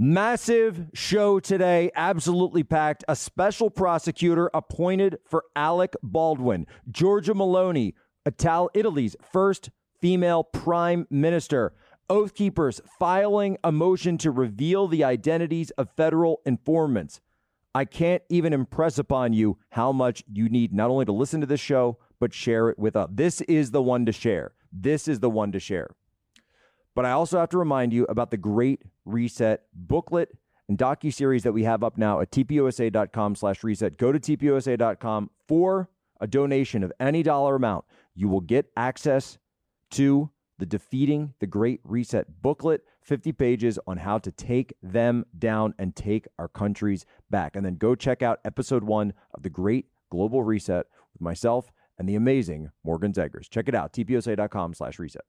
Massive show today, absolutely packed. A special prosecutor appointed for Alec Baldwin. Giorgia Meloni, Italy's first female prime minister. Oath Keepers filing a motion to reveal the identities of federal informants. I can't even impress upon you how much you need not only to listen to this show, but share it with us. This is the one to share. This is the one to share. But I also have to remind you about the Great Reset booklet and docuseries that we have up now at tposa.com/reset. Go to tposa.com for a donation of any dollar amount. You will get access to the Defeating the Great Reset booklet, 50 pages on how to take them down and take our countries back. And then go check out episode 1 of the Great Global Reset with myself and the amazing Morgan Zegers. Check it out, tposa.com/reset.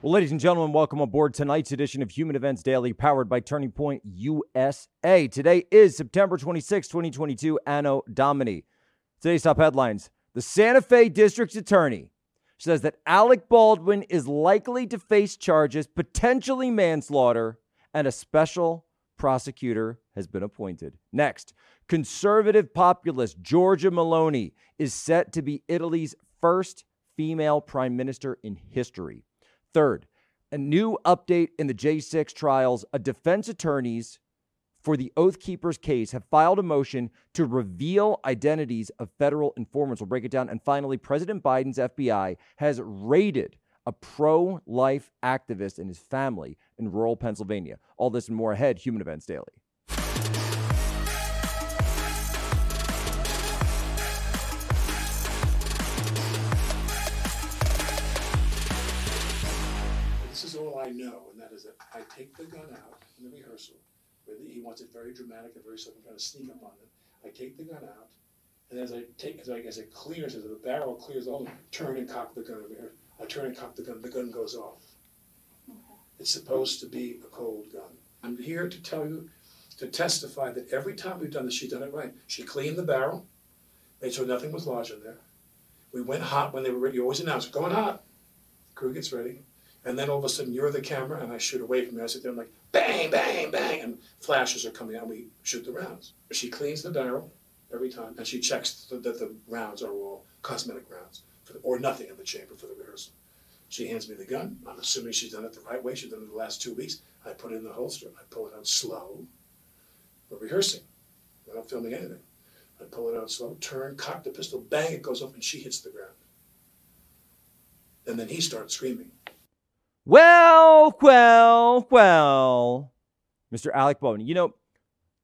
Well, ladies and gentlemen, welcome aboard tonight's edition of Human Events Daily, powered by Turning Point USA. Today is September 26, 2022, Anno Domini. Today's top headlines. The Santa Fe District Attorney says that Alec Baldwin is likely to face charges, potentially manslaughter, and a special prosecutor has been appointed. Next, conservative populist Giorgia Meloni is set to be Italy's first female prime minister in history. Third, a new update in the J6 trials. A defense attorneys for the Oath Keepers case have filed a motion to reveal identities of federal informants. We'll break it down. And finally, President Biden's FBI has raided a pro-life activist and his family in rural Pennsylvania. All this and more ahead, Human Events Daily. I take the gun out in the rehearsal. He wants it very dramatic and very sudden, trying to sneak up on them. I take the gun out, and as the barrel clears all, turn and cock the gun over here. I turn and cock the gun goes off. Okay. It's supposed to be a cold gun. I'm here to tell you, to testify that every time we've done this, she's done it right. She cleaned the barrel, made sure nothing was lodged in there. We went hot when they were ready. You always announce, going hot. Crew gets ready. And then all of a sudden, you're the camera, and I shoot away from you. I sit there, I'm like, bang, bang, bang, and flashes are coming out, and we shoot the rounds. She cleans the barrel every time, and she checks that the rounds are all cosmetic rounds, or nothing in the chamber for the rehearsal. She hands me the gun. I'm assuming she's done it the right way. She's done it the last 2 weeks. I put it in the holster. I pull it out slow. We're rehearsing. We're not filming anything. I pull it out slow, turn, cock the pistol, bang, it goes off, and she hits the ground. And then he starts screaming. Well, Mr. Alec Baldwin. You know,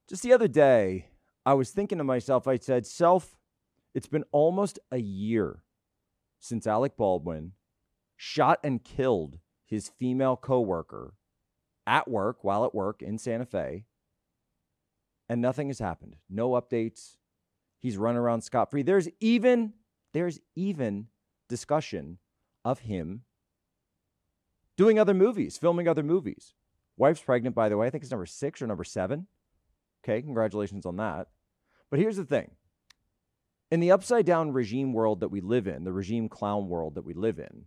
just the other day, I was thinking to myself, I said, self, it's been almost a year since Alec Baldwin shot and killed his female coworker while at work in Santa Fe, and nothing has happened. No updates. He's run around scot-free. There's even discussion of him doing other movies, filming other movies. Wife's pregnant, by the way. I think it's number 6 or number 7. Okay, congratulations on that. But here's the thing. In the upside-down regime world that we live in, the regime clown world that we live in,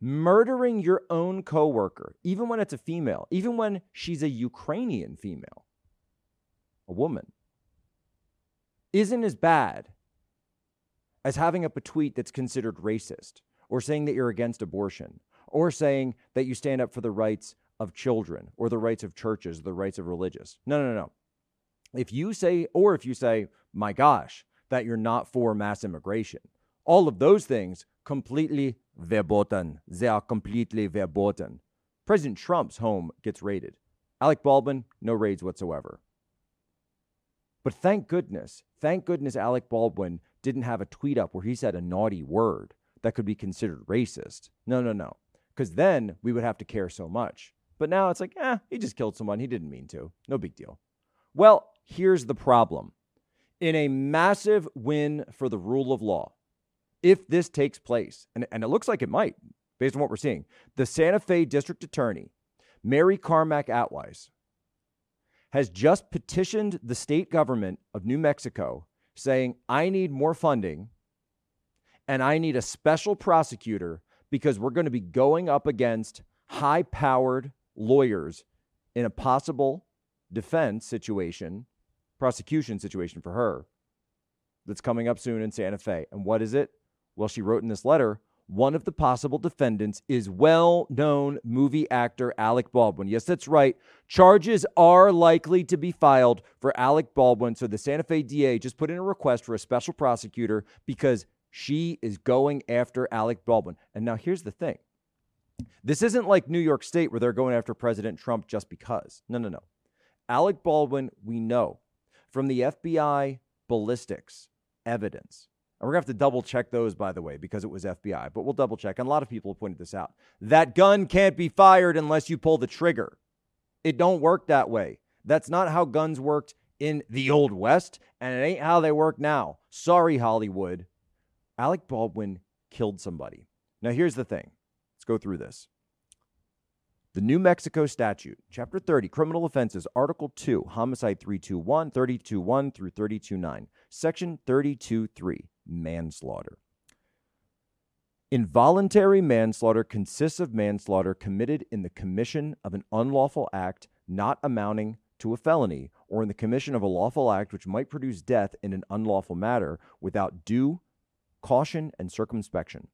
murdering your own coworker, even when it's a female, even when she's a Ukrainian female, a woman, isn't as bad as having up a tweet that's considered racist or saying that you're against abortion, or saying that you stand up for the rights of children or the rights of churches, the rights of religious. No. If you say, my gosh, that you're not for mass immigration, all of those things completely verboten. They are completely verboten. President Trump's home gets raided. Alec Baldwin, no raids whatsoever. But thank goodness Alec Baldwin didn't have a tweet up where he said a naughty word that could be considered racist. No. Because then we would have to care so much. But now it's like, he just killed someone. He didn't mean to. No big deal. Well, here's the problem. In a massive win for the rule of law, if this takes place, and it looks like it might, based on what we're seeing, the Santa Fe District Attorney, Mary Carmack Atwiss, has just petitioned the state government of New Mexico saying, I need more funding and I need a special prosecutor because we're going to be going up against high-powered lawyers in a possible defense situation, prosecution situation for her that's coming up soon in Santa Fe. And what is it? Well, she wrote in this letter, one of the possible defendants is well-known movie actor Alec Baldwin. Yes, that's right. Charges are likely to be filed for Alec Baldwin. So the Santa Fe DA just put in a request for a special prosecutor because she is going after Alec Baldwin. And now here's the thing. This isn't like New York State where they're going after President Trump just because. No, no, no. Alec Baldwin, we know from the FBI ballistics evidence. And we're going to have to double check those, by the way, because it was FBI. But we'll double check. And a lot of people have pointed this out. That gun can't be fired unless you pull the trigger. It don't work that way. That's not how guns worked in the Old West. And it ain't how they work now. Sorry, Hollywood. Alec Baldwin killed somebody. Now, here's the thing. Let's go through this. The New Mexico statute, Chapter 30, Criminal Offenses, Article 2, Homicide 321, 321 through 329, Section 323. Manslaughter. Involuntary manslaughter consists of manslaughter committed in the commission of an unlawful act not amounting to a felony, or in the commission of a lawful act which might produce death in an unlawful manner without due caution and circumspection.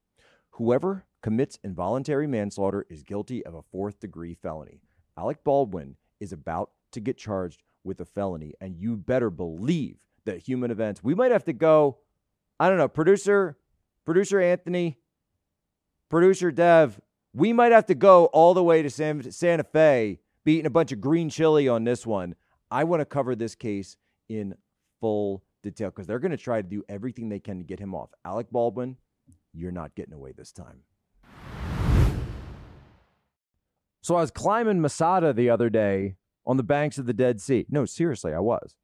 Whoever commits involuntary manslaughter is guilty of a fourth-degree felony. Alec Baldwin is about to get charged with a felony, and you better believe that Human Events, we might have to go, I don't know, producer Anthony, producer Dev, we might have to go all the way to Santa Fe, be eating a bunch of green chili on this one. I want to cover this case in full detail because they're going to try to do everything they can to get him off. Alec Baldwin, you're not getting away this time. So I was climbing Masada the other day on the banks of the Dead Sea. No, seriously, I was.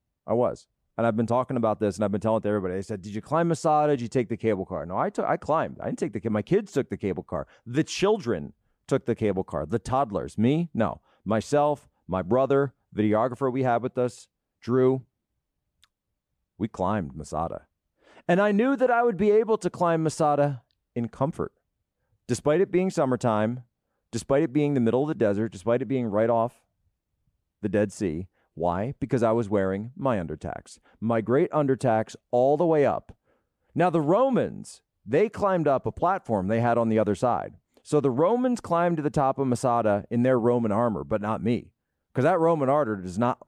And I've been talking about this, and I've been telling it to everybody. I said, did you climb Masada? Did you take the cable car? No, I climbed. I didn't take the cable. My kids took the cable car. The children took the cable car. The toddlers. Me? No. Myself, my brother, videographer we had with us, Drew. We climbed Masada. And I knew that I would be able to climb Masada in comfort. Despite it being summertime, despite it being the middle of the desert, despite it being right off the Dead Sea. Why? Because I was wearing my undertax, my great undertax all the way up. Now, the Romans, they climbed up a platform they had on the other side. So the Romans climbed to the top of Masada in their Roman armor, but not me. Because that Roman armor does not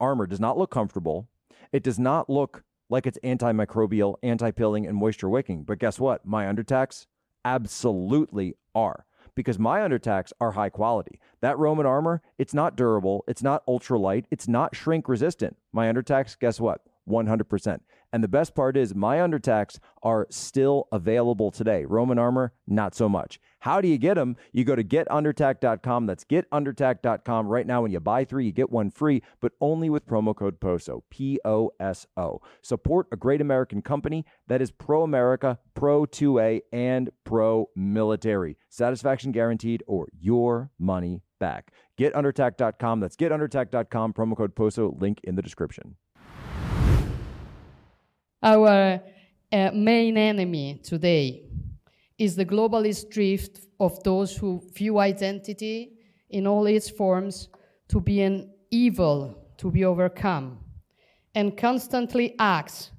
look comfortable. It does not look like it's antimicrobial, anti-pilling, and moisture wicking. But guess what? My undertax absolutely are. Because my undertax are high quality. That Roman armor, it's not durable. It's not ultralight. It's not shrink resistant. My undertax, guess what? 100%. And the best part is my undertax are still available today. Roman armor, not so much. How do you get them? You go to getundertack.com. That's getundertack.com. Right now, when you buy 3, you get 1 free, but only with promo code POSO, P-O-S-O. Support a great American company that is pro-America, pro-2A, and pro-military. Satisfaction guaranteed or your money back. Getundertack.com. That's getundertack.com. Promo code POSO. Link in the description. Our main enemy today is the globalist drift of those who view identity in all its forms to be an evil to be overcome, and constantly acts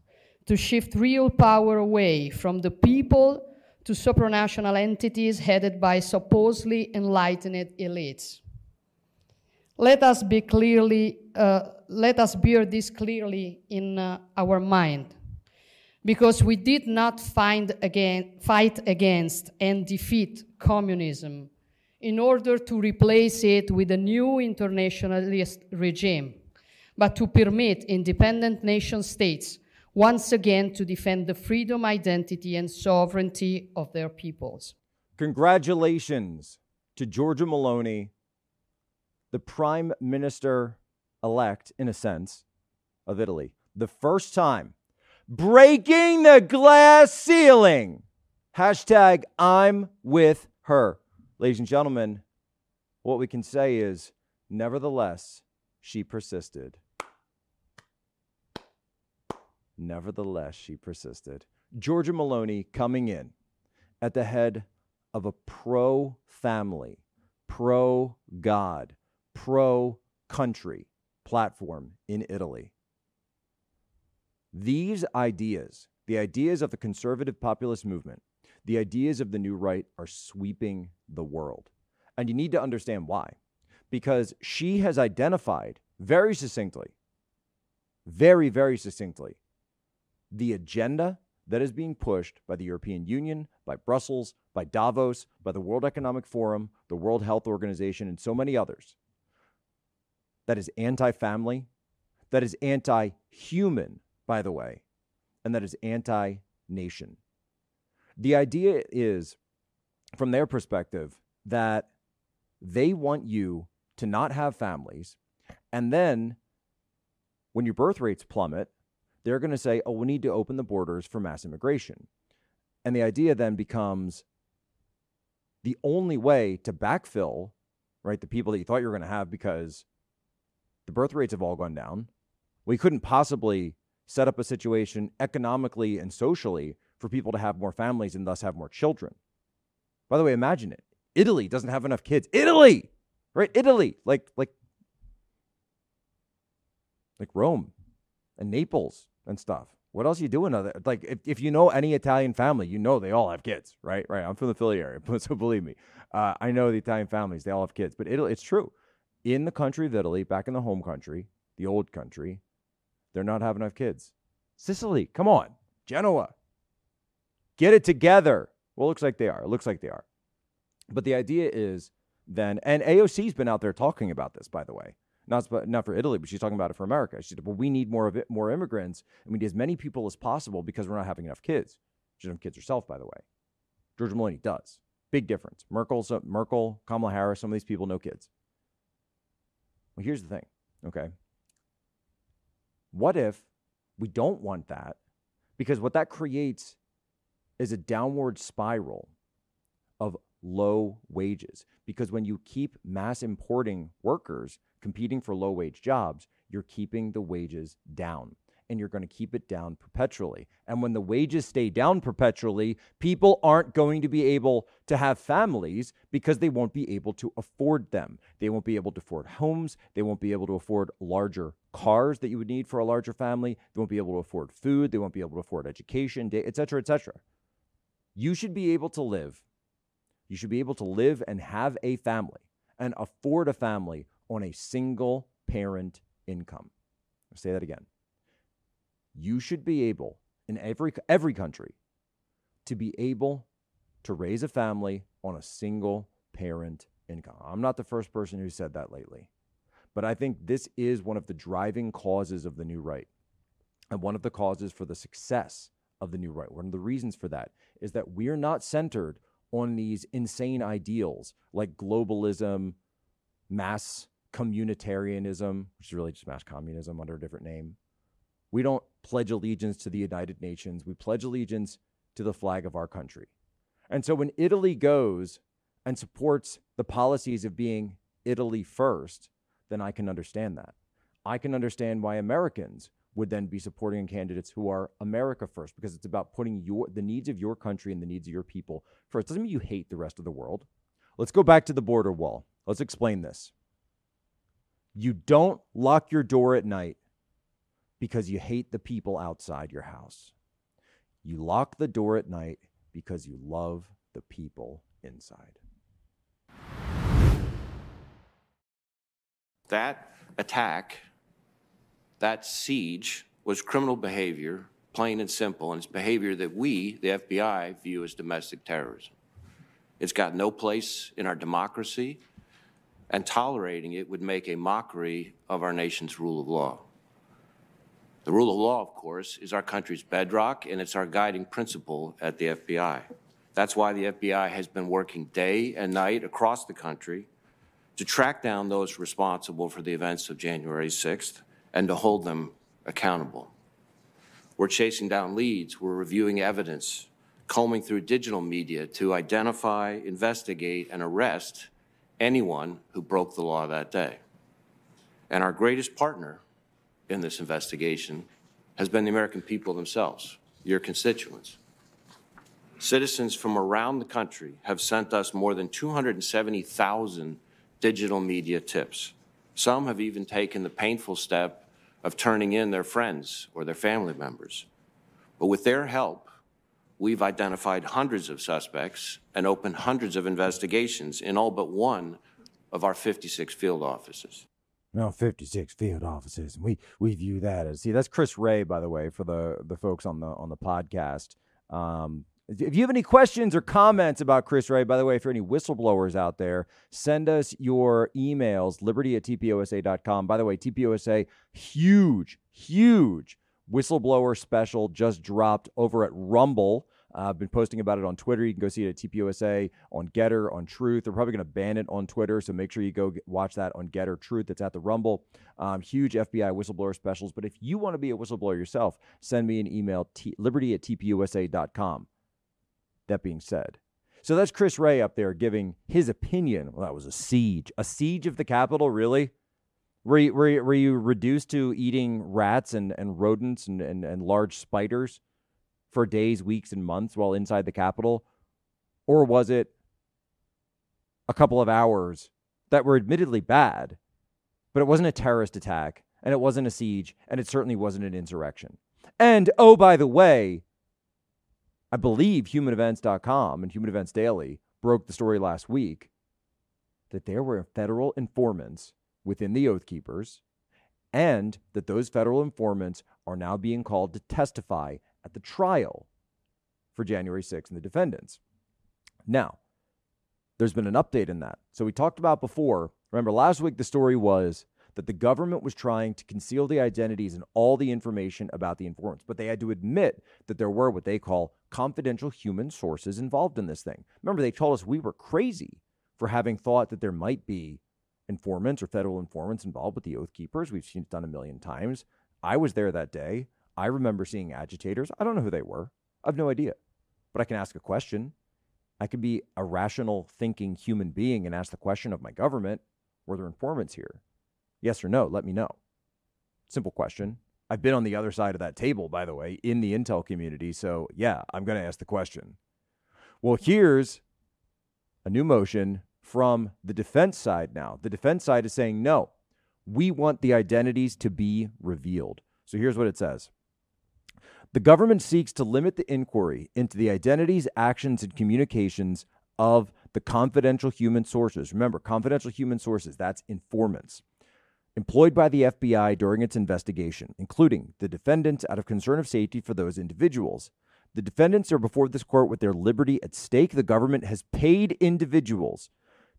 to shift real power away from the people to supranational entities headed by supposedly enlightened elites. Let us bear this clearly in our mind. Because we did not fight against and defeat communism in order to replace it with a new internationalist regime, but to permit independent nation states once again to defend the freedom, identity, and sovereignty of their peoples. Congratulations to Giorgia Meloni, the prime minister-elect, in a sense, of Italy. The first time breaking the glass ceiling. Hashtag I'm with her. Ladies and gentlemen, what we can say is, nevertheless, she persisted. Nevertheless, she persisted. Giorgia Meloni coming in at the head of a pro-family, pro-God, pro country platform in Italy. These ideas, the ideas of the conservative populist movement, the ideas of the new right are sweeping the world. And you need to understand why. Because she has identified very succinctly, the agenda that is being pushed by the European Union, by Brussels, by Davos, by the World Economic Forum, the World Health Organization, and so many others, that is anti-family, that is anti-human, by the way, and that is anti-nation. The idea is, from their perspective, that they want you to not have families, and then when your birth rates plummet, they're going to say, oh, we need to open the borders for mass immigration. And the idea then becomes the only way to backfill, right, the people that you thought you were going to have because the birth rates have all gone down. We couldn't possibly set up a situation economically and socially for people to have more families and thus have more children. By the way, imagine it. Italy doesn't have enough kids. Italy, right? Italy, like Rome and Naples and stuff. What else are you doing? Like, if you know any Italian family, you know they all have kids, right? Right. I'm from the Philly area, so believe me. I know the Italian families, they all have kids. But Italy, it's true. In the country of Italy, back in the home country, the old country, they're not having enough kids. Sicily, come on. Genoa. Get it together. Well, it looks like they are. It looks like they are. But the idea is then, and AOC's been out there talking about this, by the way. Not for Italy, but she's talking about it for America. She said, well, we need more immigrants, and we need as many people as possible because we're not having enough kids. She doesn't have kids herself, by the way. Giorgia Meloni does. Big difference. Merkel, Kamala Harris, some of these people, no kids. Well, here's the thing, okay? What if we don't want that? Because what that creates is a downward spiral of low wages. Because when you keep mass importing workers competing for low wage jobs, you're keeping the wages down, and you're going to keep it down perpetually. And when the wages stay down perpetually, people aren't going to be able to have families because they won't be able to afford them. They won't be able to afford homes. They won't be able to afford larger cars that you would need for a larger family. They won't be able to afford food. They won't be able to afford education, et cetera, et cetera. You should be able to live. You should be able to live and have a family and afford a family on a single parent income. I'll say that again. You should be able, in every country, to be able to raise a family on a single parent income. I'm not the first person who said that lately, but I think this is one of the driving causes of the new right, and one of the causes for the success of the new right. One of the reasons for that is that we're not centered on these insane ideals like globalism, mass communitarianism, which is really just mass communism under a different name. We don't pledge allegiance to the United Nations. We pledge allegiance to the flag of our country. And so when Italy goes and supports the policies of being Italy first, then I can understand that. I can understand why Americans would then be supporting candidates who are America first, because it's about putting the needs of your country and the needs of your people first. Doesn't mean you hate the rest of the world. Let's go back to the border wall. Let's explain this. You don't lock your door at night because you hate the people outside your house. You lock the door at night because you love the people inside. That attack, that siege, was criminal behavior, plain and simple, and it's behavior that we, the FBI, view as domestic terrorism. It's got no place in our democracy, and tolerating it would make a mockery of our nation's rule of law. The rule of law, of course, is our country's bedrock, and it's our guiding principle at the FBI. That's why the FBI has been working day and night across the country to track down those responsible for the events of January 6th and to hold them accountable. We're chasing down leads. We're reviewing evidence, combing through digital media to identify, investigate, and arrest anyone who broke the law that day. And our greatest partner in this investigation has been the American people themselves, your constituents. Citizens from around the country have sent us more than 270,000 digital media tips, Some have even taken the painful step of turning in their friends or their family members. But with their help, we've identified hundreds of suspects and opened hundreds of investigations in all but one of our 56 field offices. Well, 56 field offices. We view that as, see, that's Chris Wray, by the way, for the folks on the podcast. If you have any questions or comments about Chris Wray, by the way, for any whistleblowers out there, send us your emails, liberty@tposa.com. By the way, TPOSA, huge whistleblower special just dropped over at Rumble. I've been posting about it on Twitter. You can go see it at TPOSA, on Getter, on Truth. They're probably going to ban it on Twitter, so make sure you go watch that on Getter Truth. That's at the Rumble. Huge FBI whistleblower specials. But if you want to be a whistleblower yourself, send me an email, liberty@tpusa.com. That being said, so that's Chris Wray up there giving his opinion. Well, that was a siege of the Capitol, really? Were you reduced to eating rats and rodents and large spiders for days, weeks, and months while inside the Capitol? Or was it a couple of hours that were admittedly bad, but it wasn't a terrorist attack, and it wasn't a siege, and it certainly wasn't an insurrection? And, oh, by the way, I believe humanevents.com and Human Events Daily broke the story last week that there were federal informants within the Oath Keepers, and that those federal informants are now being called to testify at the trial for January 6th and the defendants. Now, there's been an update in that. So we talked about before, remember last week the story was that the government was trying to conceal the identities and all the information about the informants, but they had to admit that there were what they call confidential human sources involved in this thing. Remember, they told us we were crazy for having thought that there might be informants or federal informants involved with the Oath Keepers. We've seen it done a million times. I was there that day. I remember seeing agitators. I don't know who they were. I have no idea. But I can ask a question. I can be a rational thinking human being and ask the question of my government, were there informants here? Yes or no? Let me know. Simple question. I've been on the other side of that table, by the way, in the intel community. So yeah, I'm going to ask the question. Well, here's a new motion from the defense side now. The defense side is saying, no, we want the identities to be revealed. So here's what it says. The government seeks to limit the inquiry into the identities, actions, and communications of the confidential human sources. Remember, confidential human sources, that's informants employed by the FBI during its investigation, including the defendants, out of concern of safety for those individuals. The defendants are before this court with their liberty at stake. The government has paid individuals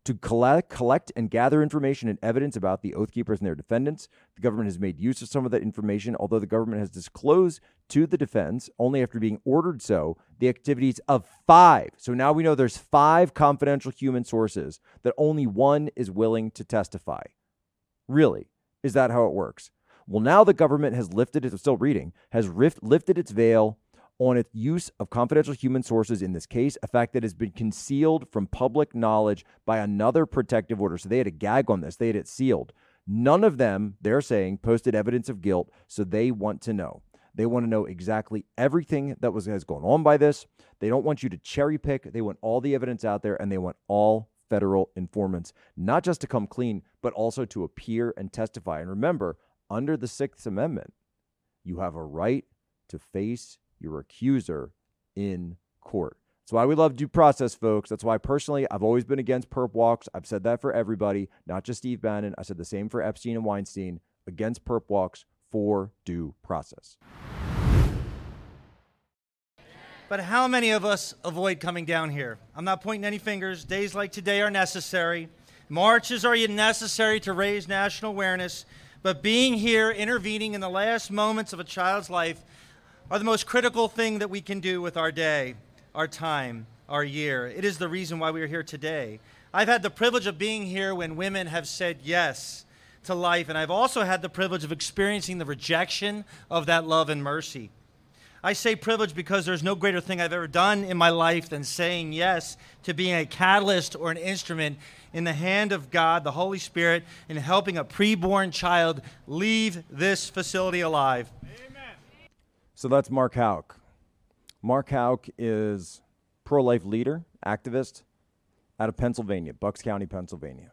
to collect and gather information and evidence about the Oath Keepers and their defendants. The government has made use of some of that information, although the government has disclosed to the defense, only after being ordered so, the activities of 5. So now we know there's 5 confidential human sources that only one is willing to testify. Really? Is that how it works? Well, now the government has lifted it, I'm still reading, has lifted its veil on its use of confidential human sources in this case, a fact that has been concealed from public knowledge by another protective order. So they had a gag on this. They had it sealed. None of them, they're saying, posted evidence of guilt, so they want to know. They want to know exactly everything that has gone on by this. They don't want you to cherry pick. They want all the evidence out there, and they want all federal informants, not just to come clean, but also to appear and testify. And remember, under the 6th Amendment, you have a right to face your accuser in court. That's why we love due process, folks. That's why personally I've always been against perp walks. I've said that for everybody, not just Steve Bannon. I said the same for Epstein and Weinstein. Against perp walks, for due process. But how many of us avoid coming down here? I'm not pointing any fingers. Days like today are necessary. Marches are necessary to raise national awareness. But being here, intervening in the last moments of a child's life, are the most critical thing that we can do with our day, our time, our year. It is the reason why we are here today. I've had the privilege of being here when women have said yes to life, and I've also had the privilege of experiencing the rejection of that love and mercy. I say privilege because there's no greater thing I've ever done in my life than saying yes to being a catalyst or an instrument in the hand of God, the Holy Spirit, in helping a preborn child leave this facility alive. So that's Mark Houck. Mark Houck is pro-life leader, activist, out of Pennsylvania, Bucks County, Pennsylvania.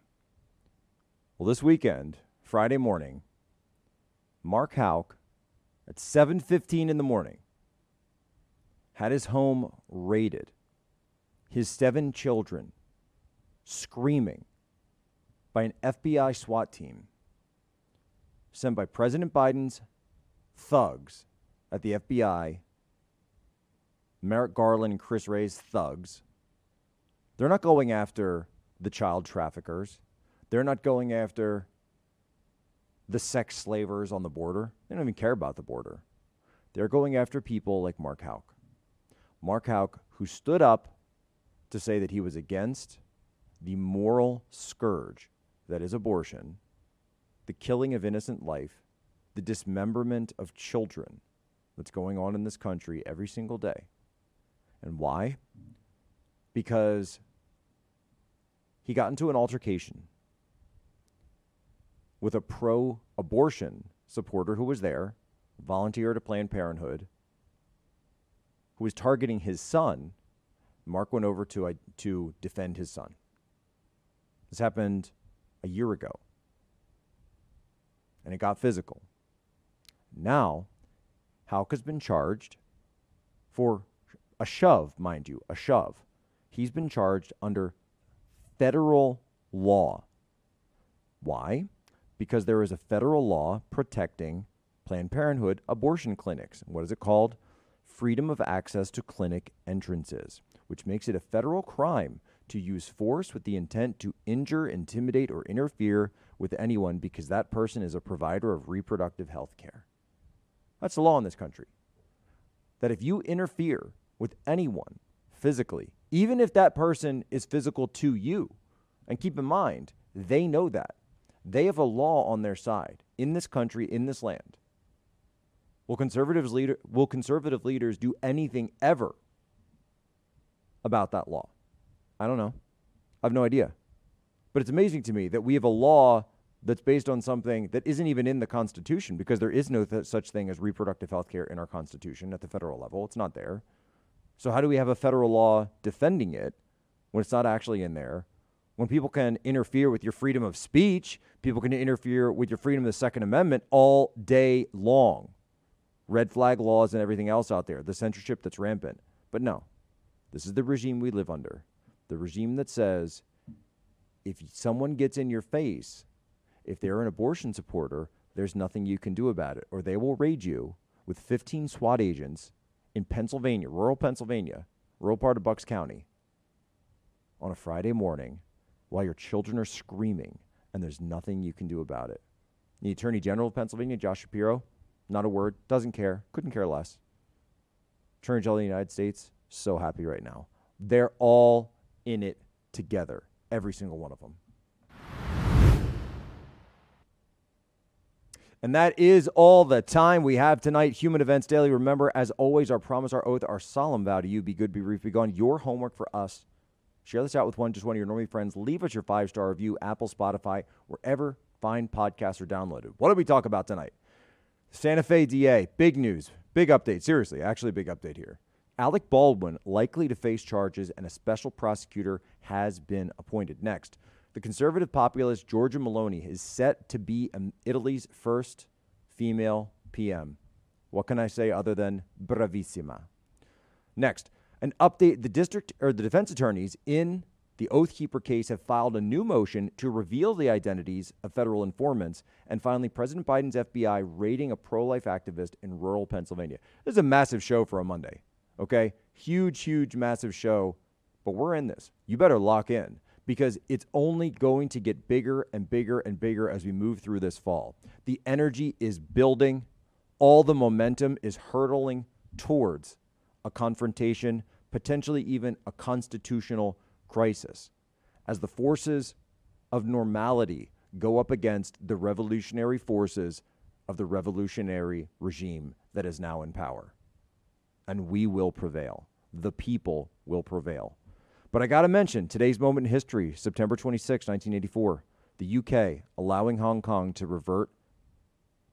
Well, this weekend, Friday morning, Mark Houck, at 7:15 in the morning, had his home raided, his 7 children screaming, by an FBI SWAT team sent by President Biden's thugs at the FBI, Merrick Garland and Chris Wray's thugs. They're not going after the child traffickers. They're not going after the sex slavers on the border. They don't even care about the border. They're going after people like Mark Houck. Mark Houck, who stood up to say that he was against the moral scourge that is abortion, the killing of innocent life, the dismemberment of children that's going on in this country every single day. And why? Because he got into an altercation with a pro-abortion supporter who was there, a volunteer to Planned Parenthood, who was targeting his son. Mark went over to defend his son. This happened a year ago, and it got physical. Now, Houck has been charged for a shove, mind you, a shove. He's been charged under federal law. Why? Because there is a federal law protecting Planned Parenthood abortion clinics. What is it called? Freedom of access to clinic entrances, which makes it a federal crime to use force with the intent to injure, intimidate, or interfere with anyone because that person is a provider of reproductive health care. That's the law in this country. That if you interfere with anyone physically, even if that person is physical to you, and keep in mind, they know that. They have a law on their side in this country, in this land. Will conservative leaders do anything ever about that law? I don't know. I have no idea. But it's amazing to me that we have a law that's based on something that isn't even in the Constitution, because there is no such thing as reproductive health care in our Constitution at the federal level. It's not there. So how do we have a federal law defending it when it's not actually in there? When people can interfere with your freedom of speech, people can interfere with your freedom of the Second Amendment all day long. Red flag laws and everything else out there, the censorship that's rampant. But no, this is the regime we live under. The regime that says if someone gets in your face, if they're an abortion supporter, there's nothing you can do about it, or they will raid you with 15 SWAT agents in Pennsylvania, rural Pennsylvania, rural part of Bucks County, on a Friday morning while your children are screaming and there's nothing you can do about it. The Attorney General of Pennsylvania, Josh Shapiro, not a word, doesn't care, couldn't care less. Attorney General of the United States, so happy right now. They're all in it together, every single one of them. And that is all the time we have tonight. Human Events Daily. Remember, as always, our promise, our oath, our solemn vow to you, be good, be brief, be gone. Your homework for us. Share this out with one of your normie friends. Leave us your 5-star review, Apple, Spotify, wherever fine podcasts are downloaded. What did we talk about tonight? Santa Fe DA, big news, big update. Seriously, actually big update here. Alec Baldwin likely to face charges, and a special prosecutor has been appointed. Next, the conservative populist Giorgia Meloni is set to be Italy's first female PM. What can I say other than bravissima? Next, an update. The defense attorneys in the Oath Keeper case have filed a new motion to reveal the identities of federal informants. And finally, President Biden's FBI raiding a pro-life activist in rural Pennsylvania. This is a massive show for a Monday. Okay, huge, massive show, but we're in this. You better lock in, because it's only going to get bigger and bigger and bigger as we move through this fall. The energy is building. All the momentum is hurtling towards a confrontation, potentially even a constitutional crisis, as the forces of normality go up against the revolutionary forces of the revolutionary regime that is now in power. And we will prevail. The people will prevail. But I got to mention today's moment in history, September 26, 1984, the UK allowing Hong Kong to revert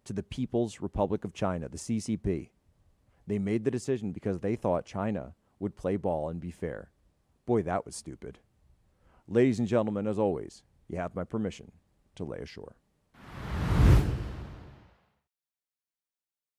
to the People's Republic of China, the CCP. They made the decision because they thought China would play ball and be fair. Boy, that was stupid. Ladies and gentlemen, as always, you have my permission to lay ashore.